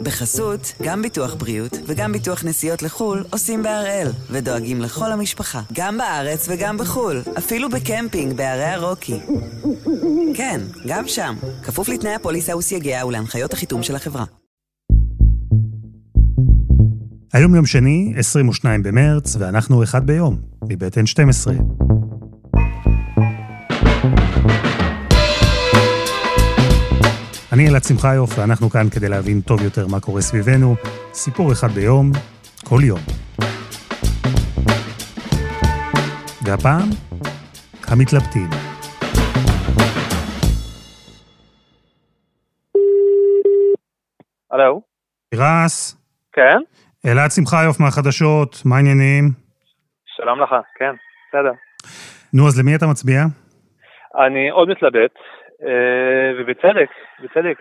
בחסות, גם ביטוח בריאות וגם ביטוח נסיעות לחול עושים בהראל, ודואגים לכל המשפחה, גם בארץ וגם בחול, אפילו בקמפינג בערי הרוקי. כן, גם שם, כפוף לתנאי הפוליסה וסייגיה ולהנחיות החיתום של החברה. היום יום שני, 22 במרץ, ואנחנו אחד ביום, מבית N12. אני אלעד שמחיוף, ואנחנו כאן כדי להבין טוב יותר מה קורה סביבנו. סיפור אחד ביום, כל יום. והפעם, המתלבטים. הלו? רס? כן? אלעד שמחיוף מהחדשות, מה העניינים? שלום לך, כן, בסדר. נו, אז למי אתה מצביע? אני עוד מתלבט. ובצדק,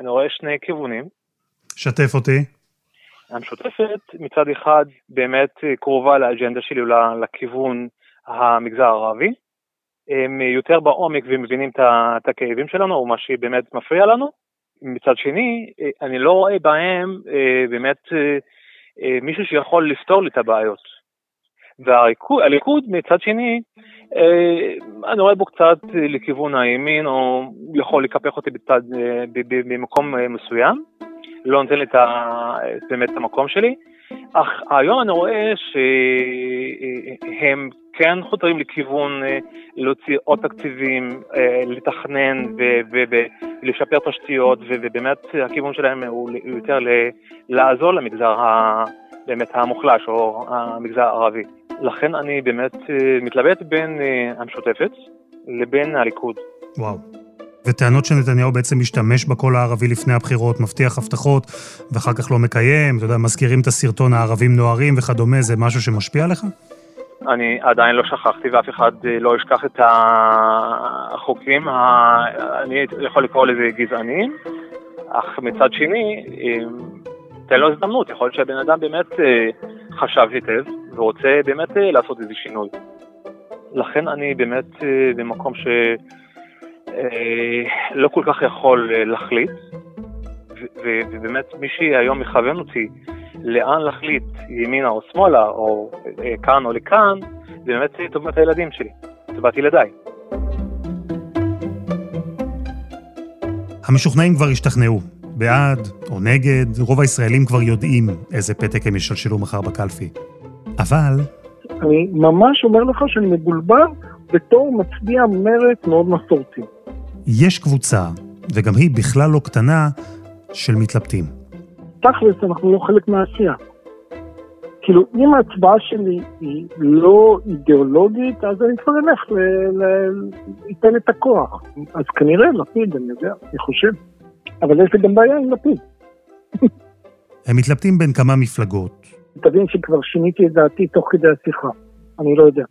אני רואה שני כיוונים. שתף אותי. המשותפת מצד אחד באמת קרובה לאג'נדה שלי, לכיוון המגזר הערבי. הם יותר בעומק ומבינים את הכאבים שלנו, או מה שבאמת מפריע לנו. מצד שני, אני לא רואה בהם באמת מישהו שיכול לפתור לי את הבעיות. והליכוד מצד שני, אני רואה בו קצת לכיוון הימין, או יכול לקפח אותי במקום מסוים, לא נותן לי באמת את המקום שלי, אך היום אני רואה שהם כן חותרים לכיוון להוציא עוד תקציבים, לתכנן ולשפר תשתיות, ובאמת הכיוון שלהם הוא יותר לעזור למגזר באמת המוחלש או המגזר הערבי. לכן אני באמת מתלבט בין המשותפת לבין הליכוד. וואו. וטענות שנתניהו בעצם משתמש בכל הערבי לפני הבחירות, מבטיח הבטחות ואחר כך לא מקיים, אתה יודע, מזכירים את הסרטון הערבים נוערים וכדומה, זה משהו שמשפיע עליך? אני עדיין לא שכחתי ואף אחד לא ישכח את החוקים, אני יכול לקרוא לזה גזענים, אך מצד שני, תן לו הזדמנות, יכול להיות שהבן אדם באמת חשב היטב ורוצה באמת לעשות איזה שינוי. לכן אני באמת במקום שלא כל כך יכול להחליט, ובאמת מי שהיום מכוון אותי לאן להחליט, ימינה או שמאלה, או כאן או לכאן, זה באמת טובת הילדים שלי, טובת ילדיי. המשוכנעים כבר השתכנעו. בעד או נגד, רוב הישראלים כבר יודעים איזה פתק הם ישלשלו מחר בקלפי. אבל... אני ממש אומר לך שאני מבולבל בתור מצביע מרץ מאוד מסורתי. יש קבוצה, וגם היא בכלל לא קטנה, של מתלבטים. תכלס, אנחנו לא חלק מהעשייה. כאילו, אם ההצבעה שלי היא לא אידיאולוגית, אז אני כבר אלך ייתן את הכוח. אז כנראה לפיד, אני יודע, אני חושב. אבל יש לי גם בעיה עם לפיד. הם מתלבטים בין כמה מפלגות. תבין שכבר שיניתי את דעתי תוך כדי השיחה. אני לא יודע.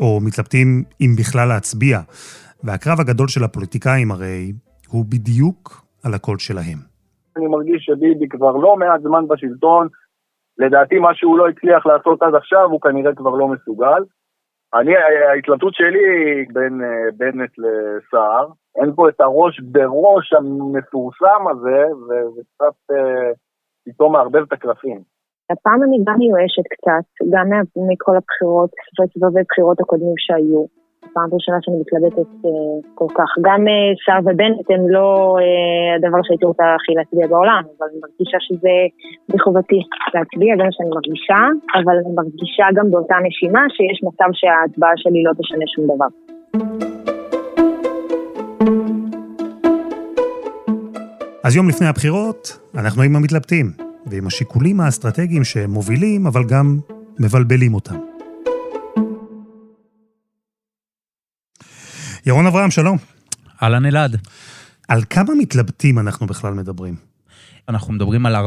או מתלבטים אם בכלל להצביע. והקרב הגדול של הפוליטיקאים הרי הוא בדיוק על הקול שלהם. אני מרגיש שביבי כבר לא מעט זמן בשלטון. לדעתי מה שהוא לא הצליח לעשות עד עכשיו הוא כנראה כבר לא מסוגל. ההתלבטות שלי בין בנט לסער, אין פה את הראש בראש המפורסם הזה, וקצת פתאום מערבב את הקלפים. הפעם אני גם מיואשת קצת, גם מכל הבחירות, סבבי בחירות הקודמים שהיו. הפעם ראשונה שאני מתלבטת כל כך. גם סער ובנט הם לא הדבר שהייתי רוצה הכי להצביע בעולם, אבל אני מרגישה שזה בחובתי להצביע, גם שאני מרגישה, אבל אני מרגישה גם באותה נשימה שיש מצב שההצבעה שלי לא תשנה שום דבר. אז יום לפני הבחירות, אנחנו עם המתלבטים, ועם השיקולים האסטרטגיים שהם מובילים, אבל גם מבלבלים אותם. ירון אברהם, שלום. אהלן אלעד. על כמה מתלבטים אנחנו בכלל מדברים? אנחנו מדברים על 4%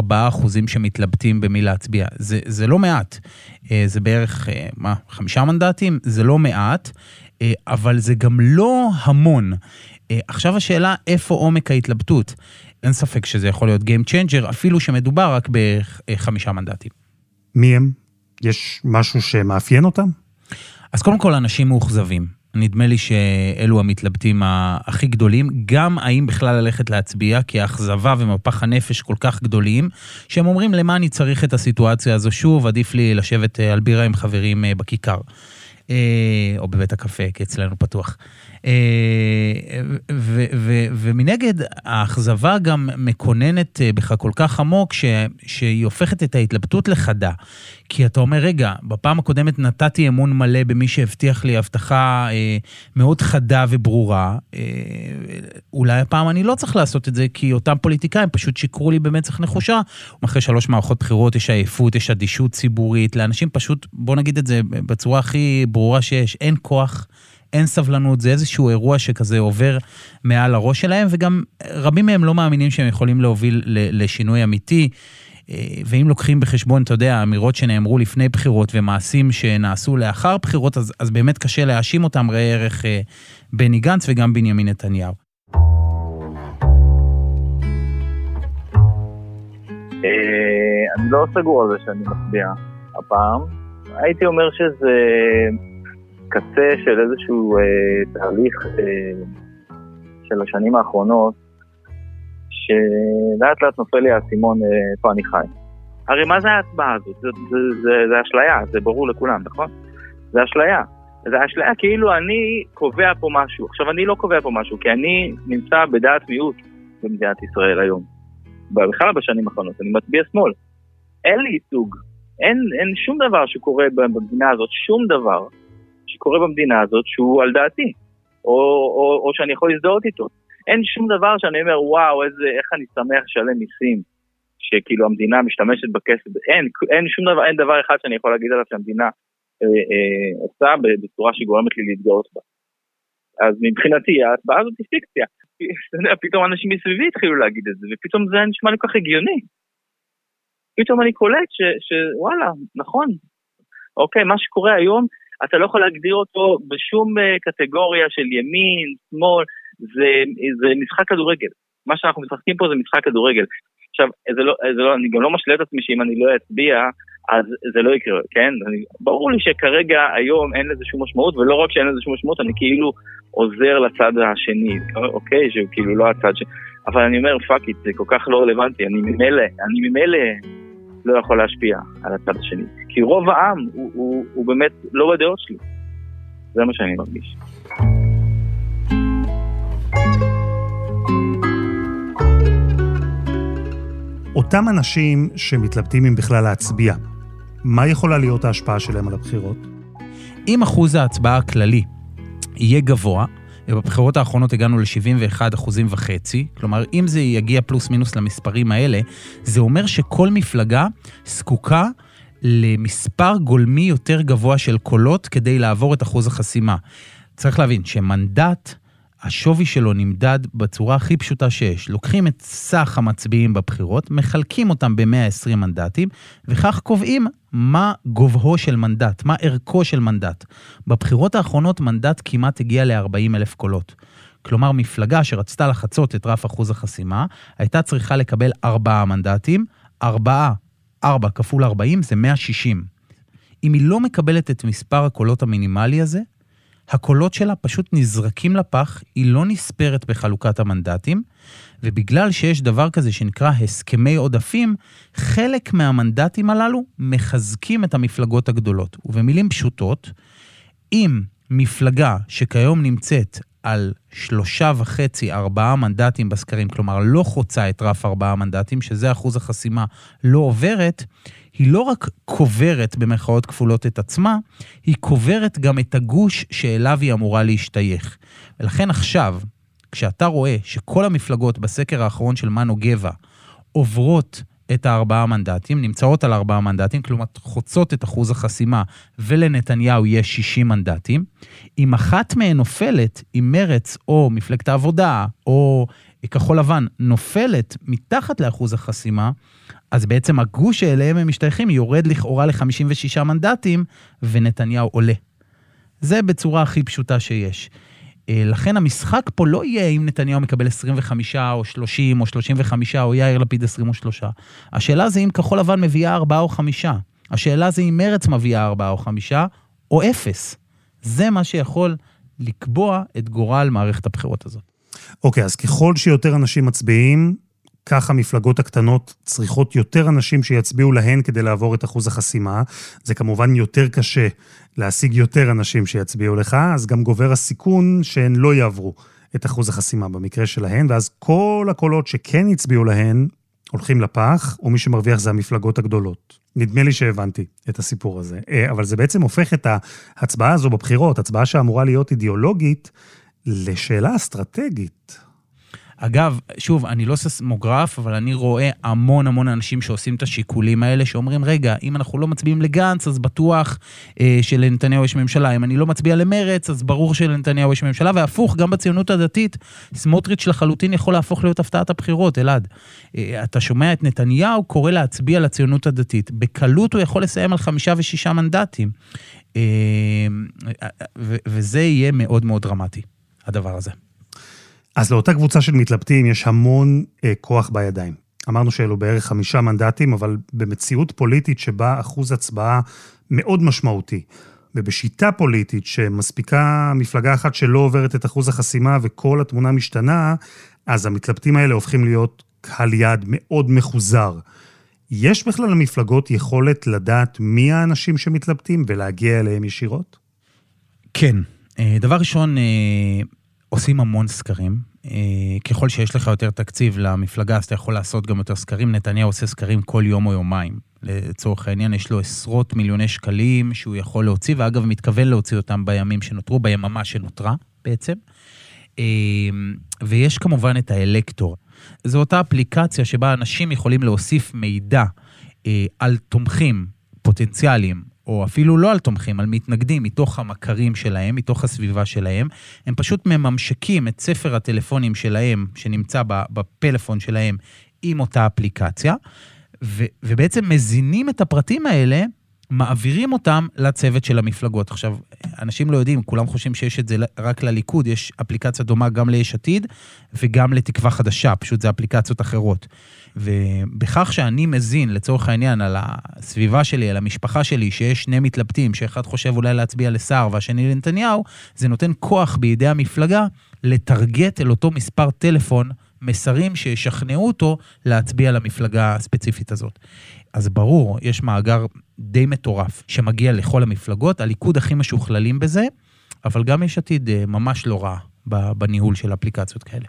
שמתלבטים במי להצביע. זה לא מעט. זה בערך, 5 מנדטים? זה לא מעט, אבל זה גם לא המון. עכשיו השאלה, איפה עומק ההתלבטות? אין ספק שזה יכול להיות Game Changer, אפילו שמדובר רק ב5 מנדטים. מי הם? יש משהו שמאפיין אותם? אז קודם כל, אנשים מאוכזבים. נדמה לי שאלו המתלבטים הכי גדולים, גם האם בכלל ללכת להצביע, כי האכזבה ומפח הנפש כל כך גדולים, שהם אומרים למה אני צריך את הסיטואציה הזו שוב, עדיף לי לשבת על בירה עם חברים בכיכר, או בבית הקפה, כי אצלנו פתוח. ומנגד, האכזבה גם מקוננת בך כל כך עמוק, שהיא הופכת את ההתלבטות לחדה. כי אתה אומר, רגע, בפעם הקודמת נתתי אמון מלא במי שהבטיח לי הבטחה מאוד חדה וברורה. אולי הפעם אני לא צריך לעשות את זה, כי אותם פוליטיקאים פשוט שיקרו לי במצח נחושה. אחרי 3 מערכות בחירות יש עייפות, יש אדישות ציבורית. לאנשים פשוט, בוא נגיד את זה בצורה הכי ברורה שיש, אין כוח, אין סבלנות, זה איזשהו אירוע שכזה עובר מעל הראש שלהם, וגם רבים מהם לא מאמינים שהם יכולים להוביל לשינוי אמיתי, ואם לוקחים בחשבון, אתה יודע, אמירות שנאמרו לפני בחירות ומעשים שנעשו לאחר בחירות, אז באמת קשה להאשים אותם, ראה ערך בני גנץ וגם בנימין נתניהו. אני לא סגור על זה שאני מצביע הפעם. הייתי אומר שזה קצה של איזשהו תהליך של השנים האחרונות, שלאט לאט נופל לי הסימון פה אני חי. הרי מה זה ההצבעה הזאת? זה אשליה, זה ברור לכולם, נכון? זה אשליה. זה אשליה כאילו אני קובע פה משהו. עכשיו אני לא קובע פה משהו, כי אני נמצא בדעת מיעוט במדינת ישראל היום. בכלל בשנים האחרונות, אני מצביע שמאל. אין לי ייצוג. אין שום דבר שקורה במדינה הזאת, שום דבר שקורה במדינה הזאת שהוא על דעתי, או שאני יכול להזדהות איתו. אין שום דבר שאני אומר, וואו, איך אני שמח לשלם מיסים, שכאילו המדינה משתמשת בכסף, אין שום דבר, אין דבר אחד שאני יכול להגיד עליו שהמדינה עושה בצורה שגורמת לי להתגאות בה. אז מבחינתי, ההצבעה הזאת היא פיקציה. פתאום אנשים מסביבי התחילו להגיד את זה, ופתאום זה נשמע לי כל כך הגיוני. פתאום אני קולט שוואלה, נכון. אוקיי, מה שקורה היום, אתה לא יכול להגדיר אותו בשום קטגוריה של ימין, שמאל, זה משחק כדורגל. מה שאנחנו משחקים פה זה משחק כדורגל. עכשיו, אני גם לא משלה את עצמי שאם אני לא אצביע, אז זה לא יקרה, כן? ברור לי שכרגע היום אין לזה שום משמעות, ולא רק שאין לזה שום משמעות, אני כאילו עוזר לצד השני, אוקיי? שכאילו לא הצד ש... אבל אני אומר, פאק איט, זה כל כך לא רלוונטי, אני ממילא לא יכול להשפיע על הצד השני. כי רוב העם הוא באמת לא בדעות שלי. זה מה שאני מרגיש. אותם אנשים שמתלבטים אם בכלל להצביע, מה יכולה להיות ההשפעה שלהם על הבחירות? אם אחוז ההצבעה הכללי יהיה גבוה, ובבחירות האחרונות הגענו ל-71.5%, כלומר, אם זה יגיע פלוס מינוס למספרים האלה, זה אומר שכל מפלגה זקוקה למספר גולמי יותר גבוה של קולות כדי לעבור את אחוז החסימה. צריך להבין שמנדט, השווי שלו נמדד בצורה הכי פשוטה שיש. לוקחים את סך המצביעים בבחירות, מחלקים אותם ב-120 מנדטים, וכך קובעים מה גובהו של מנדט, מה ערכו של מנדט. בבחירות האחרונות מנדט כמעט הגיע ל-40,000 קולות. כלומר, מפלגה שרצתה לחצות את רף אחוז החסימה, הייתה צריכה לקבל 4 מנדטים, 4 כפול 40 זה 160. אם היא לא מקבלת את מספר הקולות המינימלי הזה, הקולות שלה פשוט נזרקים לפח, היא לא נספרת בחלוקת המנדטים, ובגלל שיש דבר כזה שנקרא הסכמי עודפים, חלק מהמנדטים הללו מחזקים את המפלגות הגדולות. ובמילים פשוטות, אם מפלגה שכיום נמצאת על 3.5-4 מנדטים בסקרים, כלומר לא חוצה את רף 4 מנדטים, שזה אחוז החסימה לא עוברת, היא לא רק קוברת במרכאות כפולות את עצמה, היא קוברת גם את הגוש שאליו היא אמורה להשתייך. ולכן עכשיו, כשאתה רואה שכל המפלגות בסקר האחרון של מנו גבע עוברות את 4 מנדטים, נמצאות על 4 מנדטים, כלומר חוצות את אחוז החסימה, ולנתניהו יש 60 מנדטים, אם אחת מהן נופלת, אם מרץ או מפלגת העבודה או כחול לבן נופלת מתחת לאחוז החסימה, אז בעצם הגוש שאליהם הם משתייכים יורד לכאורה ל-56 מנדטים, ונתניהו עולה. זה בצורה הכי פשוטה שיש. לכן המשחק פה לא יהיה אם נתניהו מקבל 25 או 30 או 35 או יאיר לפיד 23. השאלה זה אם כחול לבן מביאה 4 או 5. השאלה זה אם מרץ מביאה 4 או 5 או 0. זה מה שיכול לקבוע את גורל מערכת הבחירות הזאת. אוקיי, אז ככל שיותר אנשים מצביעים, כך המפלגות הקטנות צריכות יותר אנשים שיצביעו להן כדי לעבור את אחוז החסימה. זה כמובן יותר קשה להשיג יותר אנשים שיצביעו לך, אז גם גובר הסיכון שהן לא יעברו את אחוז החסימה במקרה שלהן, ואז כל הקולות שכן יצביעו להן הולכים לפח, ומי שמרוויח זה המפלגות הגדולות. נדמה לי שהבנתי את הסיפור הזה. אבל זה בעצם הופך את ההצבעה הזו בבחירות, הצבעה שאמורה להיות אידיאולוגית, לשאלה אסטרטגית. אגב, שוב, אני לא ססמוגרף, אבל אני רואה המון המון אנשים שעושים את השיקולים האלה, שאומרים, רגע, אם אנחנו לא מצביעים לגנץ, אז בטוח שלנתניהו יש ממשלה. אם אני לא מצביע למרץ, אז ברור שלנתניהו יש ממשלה. והפוך, גם בציונות הדתית, סמוטריץ' לחלוטין יכול להפוך להיות הפתעת הבחירות, אלעד. אתה שומע את נתניהו, קורא להצביע לציונות הדתית. בקלות הוא יכול לסיים על 5 ו6 מנדטים. וזה יהיה מאוד מאוד דרמטי, הדבר הזה. אז לאותה קבוצה של מתלבטים יש המון כוח בידיים. אמרנו שאלו בערך 5 מנדטים, אבל במציאות פוליטית שבה אחוז הצבעה מאוד משמעותי, ובשיטה פוליטית שמספיקה מפלגה אחת שלא עוברת את אחוז החסימה וכל התמונה משתנה, אז המתלבטים האלה הופכים להיות קהל יד מאוד מחוזר. יש בכלל למפלגות יכולת לדעת מי האנשים שמתלבטים ולהגיע אליהם ישירות? כן. דבר ראשון, עושים המון סקרים, ככל שיש לך יותר תקציב למפלגה, אז אתה יכול לעשות גם יותר סקרים. נתניהו עושה סקרים כל יום או יומיים. לצורך העניין, יש לו עשרות מיליוני שקלים שהוא יכול להוציא, ואגב, מתכוון להוציא אותם בימים שנותרו, ביממה שנותרה בעצם. ויש כמובן את האלקטור. זו אותה אפליקציה שבה אנשים יכולים להוסיף מידע על תומכים פוטנציאליים, או אפילו לא על תומכים, על מתנגדים, מתוך המכרים שלהם, מתוך הסביבה שלהם. הם פשוט מממשיקים את ספר הטלפונים שלהם, שנמצא בפלאפון שלהם, עם אותה אפליקציה, ובעצם מזינים את הפרטים האלה, מעבירים אותם לצוות של המפלגות. עכשיו, אנשים לא יודעים, כולם חושבים שיש את זה רק לליכוד, יש אפליקציה דומה גם ליש עתיד, וגם לתקווה חדשה, פשוט זה אפליקציות אחרות. ובכך שאני מזין, לצורך העניין, על הסביבה שלי, על המשפחה שלי, שיש 2 מתלבטים, שאחד חושב אולי להצביע לשר, והשני לנתניהו, זה נותן כוח בידי המפלגה, לתרגט אל אותו מספר טלפון, מסרים שישכנעו אותו להצביע למפלגה הספציפית הזאת. אז ברור, יש מאגר די מטורף שמגיע לכל המפלגות, הליכוד הכי משוכללים בזה, אבל גם יש עתיד ממש לא רע בניהול של אפליקציות כאלה.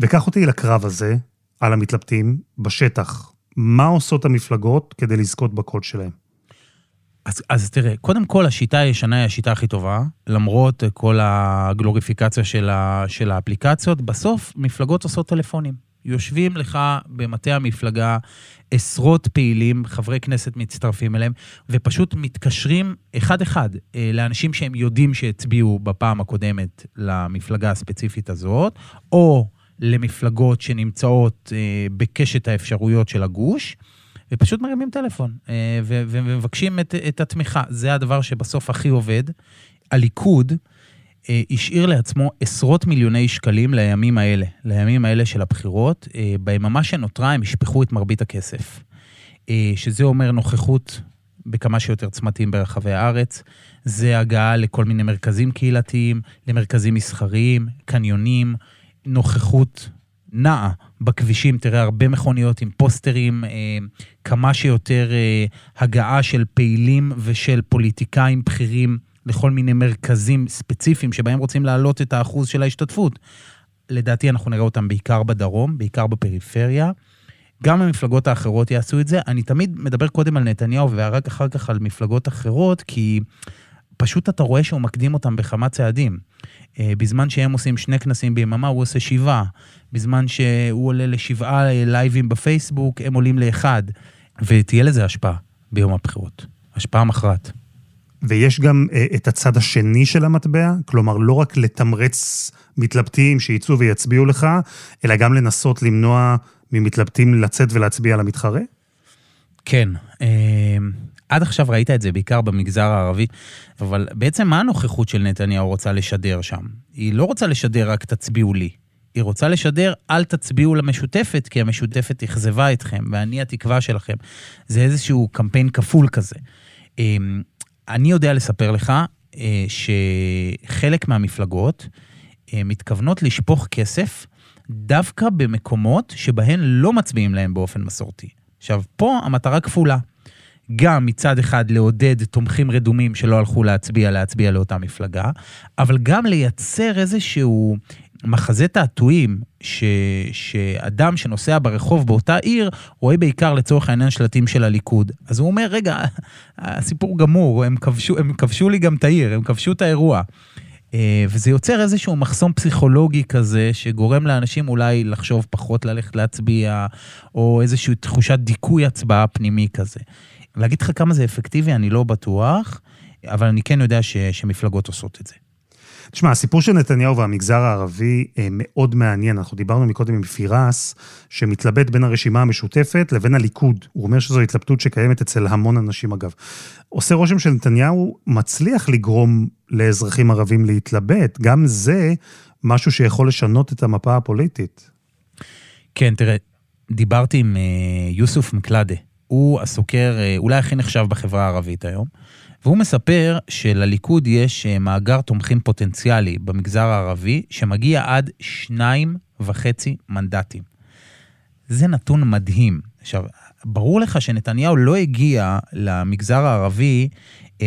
וקח אותי לקרב הזה, על המתלבטים, בשטח. מה עושות המפלגות כדי לזכות בקול שלהם? אז תראה, קודם כל השיטה הישנה היא השיטה הכי טובה, למרות כל הגלוריפיקציה של האפליקציות, בסוף מפלגות עושות טלפונים. יושבים לך במטה המפלגה עשרות פעילים, חברי כנסת מצטרפים אליהם, ופשוט מתקשרים אחד-אחד לאנשים שהם יודעים שהצביעו בפעם הקודמת למפלגה הספציפית הזאת, או למפלגות שנמצאות בקשת האפשרויות של הגוש, ופשוט מרימים טלפון, ומבקשים את התמיכה. זה הדבר שבסוף הכי עובד. הליכוד השאיר לעצמו עשרות מיליוני שקלים לימים האלה של הבחירות. ביממה שנותרה הם השפחו את מרבית הכסף, שזה אומר נוכחות בכמה שיותר צמתים ברחבי הארץ, זה הגעה לכל מיני מרכזים קהילתיים, למרכזים מסחריים, קניונים, נוכחות נעה בכבישים, תראה הרבה מכוניות עם פוסטרים, כמה שיותר הגעה של פעילים ושל פוליטיקאים בכירים, לכל מיני מרכזים ספציפיים שבהם רוצים להעלות את האחוז של ההשתתפות. לדעתי אנחנו נראה אותם בעיקר בדרום, בעיקר בפריפריה. גם המפלגות האחרות יעשו את זה. אני תמיד מדבר קודם על נתניהו ורק אחר כך על מפלגות אחרות, כי פשוט אתה רואה שהוא מקדים אותם בכמה צעדים. בזמן שהם עושים 2 כנסים ביממה, הוא עושה 7. בזמן שהוא עולה ל7 לייבים בפייסבוק, הם עולים ל1. ותהיה לזה השפעה ביום הבחירות. השפעה מכרעת. ויש גם את הצד השני של המטבע, כלומר לא רק לתמרץ מתלבטים שיצאו ויצביעו לך, אלא גם לנסות למנוע ממתלבטים לצאת ולהצביע על המתחרה? כן, עד עכשיו ראית את זה בעיקר במגזר הערבי, אבל בעצם מה הנוכחות של נתניהו רוצה לשדר שם? היא לא רוצה לשדר רק תצביעו לי, היא רוצה לשדר, אל תצביעו למשותפת, כי המשותפת תכזבה אתכם, ואני התקווה שלכם. זה איזשהו קמפיין כפול כזה. אני יודע לספר לך שחלק מהמפלגות מתכוונות לשפוך כסף דווקא במקומות שבהן לא מצביעים להם באופן מסורתי. עכשיו, פה המטרה כפולה. גם מצד אחד לעודד תומכים רדומים שלא הלכו להצביע לאותה מפלגה, אבל גם לייצר איזשהו מחזה תעתועים שאדם שנוסע ברחוב באותה עיר רואה בעיקר לצורך העניין שלטים של הליכוד. אז הוא אומר, רגע, הסיפור גמור, הם כבשו לי גם את העיר, הם כבשו את האירוע. וזה יוצר איזשהו מחסום פסיכולוגי כזה, שגורם לאנשים אולי לחשוב פחות ללכת להצביע, או איזושהי תחושת דיכוי הצבעה פנימי כזה. להגיד לך כמה זה אפקטיבי, אני לא בטוח, אבל אני כן יודע שמפלגות עושות את זה. תשמע, הסיפור של נתניהו והמגזר הערבי מאוד מעניין. אנחנו דיברנו מקודם עם פירס, שמתלבט בין הרשימה המשותפת לבין הליכוד. הוא אומר שזו התלבטות שקיימת אצל המון אנשים אגב. עושה רושם של נתניהו מצליח לגרום לאזרחים ערבים להתלבט. גם זה משהו שיכול לשנות את המפה הפוליטית. כן, תראה, דיברתי עם יוסף מקלדה. הוא הסוקר, אולי הכי נחשב בחברה הערבית היום, והוא מספר שלליכוד יש מאגר תומכים פוטנציאלי במגזר הערבי, שמגיע עד 2.5 מנדטים. זה נתון מדהים. עכשיו, ברור לך שנתניהו לא הגיע למגזר הערבי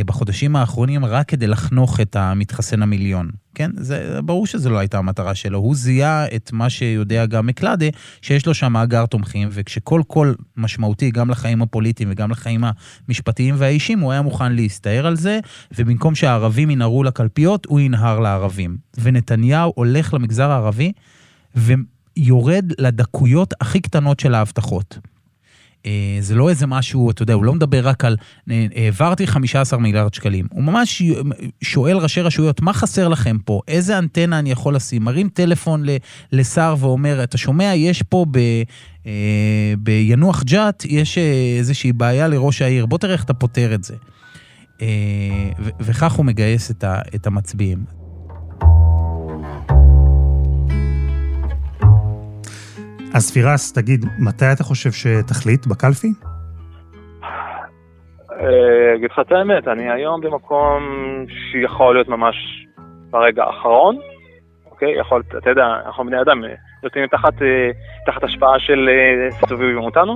בחודשים האחרונים רק כדי לחנוך את המתחסן המיליון. כן? זה, ברור שזה לא הייתה המטרה שלו. הוא זיהה את מה שיודע גם מקלדה, שיש לו שם מאגר תומכים, וכשכל קול משמעותי גם לחיים הפוליטיים וגם לחיים המשפטיים והאישים, הוא היה מוכן להסתער על זה, ובמקום שהערבים ינהרו לקלפיות, הוא ינהר לערבים. ונתניהו הולך למגזר הערבי, ויורד לדקויות הכי קטנות של ההבטחות. זה לא איזה משהו, אתה יודע, הוא לא מדבר רק על, העברתי 15 מיליארד שקלים. הוא ממש שואל ראשי רשויות, מה חסר לכם פה? איזה אנטנה אני יכול לשים? מרים טלפון לשר ואומר, אתה שומע, יש פה בינוח ג'אט, יש איזושהי בעיה לראש העיר, בוא תראה איך אתה פותר את זה. וכך הוא מגייס את המצביעים. אז פירס, תגיד, מתי אתה חושב שתחליט בקלפי? אגיד לך את האמת, אני היום במקום שיכול להיות ממש ברגע האחרון, אוקיי? יכול, אתה יודע, אנחנו בני אדם, יוצאים תחת השפעה של סובבים אותנו,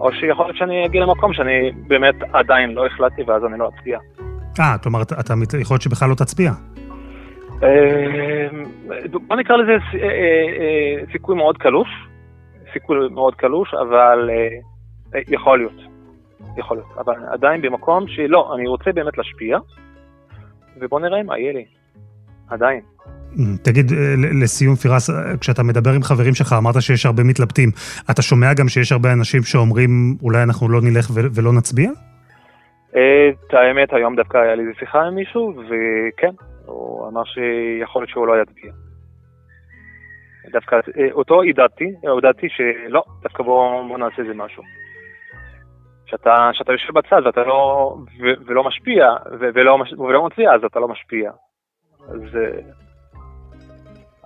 או שיכול להיות שאני אגיע למקום שאני באמת עדיין לא החלטתי, ואז אני לא אצביע. כלומר, אתה יכול להיות שבכלל לא תצביע? בוא נקרא לזה סיכוי מאוד קלוש, אבל יכול להיות, אבל עדיין במקום שלא, אני רוצה באמת להשפיע, ובוא נראה מה יהיה לי, עדיין. תגיד, לסיום פירס, כשאתה מדבר עם חברים שלך, אמרת שיש הרבה מתלבטים, אתה שומע גם שיש הרבה אנשים שאומרים, אולי אנחנו לא נלך ולא נצביע? את האמת, היום דווקא היה לי שיחה עם מישהו, וכן, הוא אמר שיכול להיות שהוא לא יצביע. דווקא אותו ידעתי שלא, דווקא בוא נעשה זה משהו. שאתה יושב בצד ואתה לא, ולא משפיע, ולא מצליח, אז אתה לא משפיע.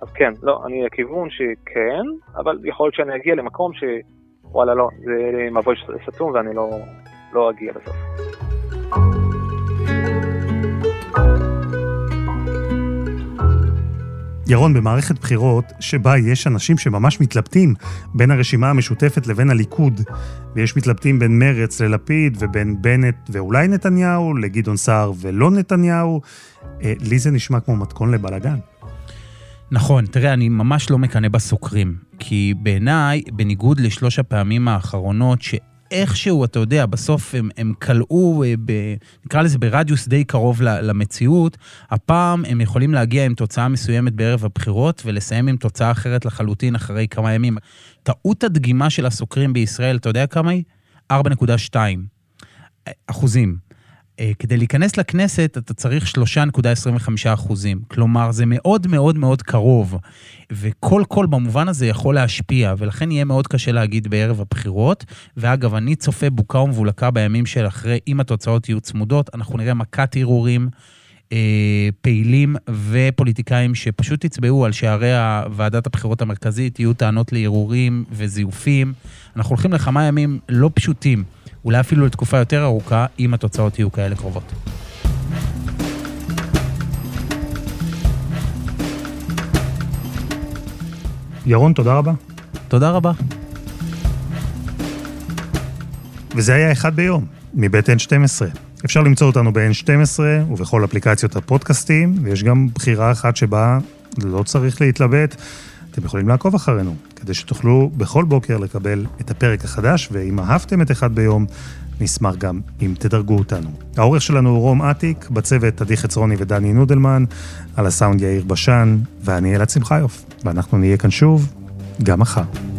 אז כן, לא, אני הכיוון שכן, אבל יכול להיות שאני אגיע למקום שוואלה לא, זה מבוי סתום ואני לא אגיע בסוף. ירון, במערכת בחירות שבה יש אנשים שממש מתלבטים בין הרשימה המשותפת לבין הליכוד, ויש מתלבטים בין מרץ ללפיד ובין בנט ואולי נתניהו, לגדעון סער ולא נתניהו, לי זה נשמע כמו מתכון לבלגן. נכון, תראה, אני ממש לא מקנה בסוקרים, כי בעיניי, בניגוד לשלוש הפעמים האחרונות איכשהו, אתה יודע, בסוף הם קלעו, נקרא לזה ברדיוס די קרוב למציאות, הפעם הם יכולים להגיע עם תוצאה מסוימת בערב הבחירות, ולסיים עם תוצאה אחרת לחלוטין אחרי כמה ימים. טעות הדגימה של הסוקרים בישראל, אתה יודע כמה היא? 4.2%. כדי להיכנס לכנסת, אתה צריך 3.25%. כלומר, זה מאוד מאוד מאוד קרוב, וכל קול במובן הזה יכול להשפיע, ולכן יהיה מאוד קשה להגיד בערב הבחירות, ואגב, אני צופה בוקה ומבולקה בימים של אחרי, אם התוצאות יהיו צמודות, אנחנו נראה מכת ערעורים, פעילים ופוליטיקאים שפשוט יצבעו על שערי ועדת הבחירות המרכזית, יהיו טענות לערעורים וזיופים. אנחנו הולכים לכמה ימים לא פשוטים, אולי אפילו לתקופה יותר ארוכה, אם התוצאות יהיו כאלה קרובות. ירון, תודה רבה. תודה רבה. וזה היה אחד ביום, מבית N12. אפשר למצוא אותנו ב-N12 ובכל אפליקציות הפודקאסטים, ויש גם בחירה אחת שבה לא צריך להתלבט. אתם יכולים לעקוב אחרינו, כדי שתוכלו בכל בוקר לקבל את הפרק החדש, ואם אהבתם את אחד ביום, נשמח גם אם תדרגו אותנו. העורך שלנו הוא רום עתיק, בצוות עדי חצרוני ודני נודלמן, על הסאונד יאיר בשן, ואני אלעד שמחיוף, ואנחנו נהיה כאן שוב גם מחר.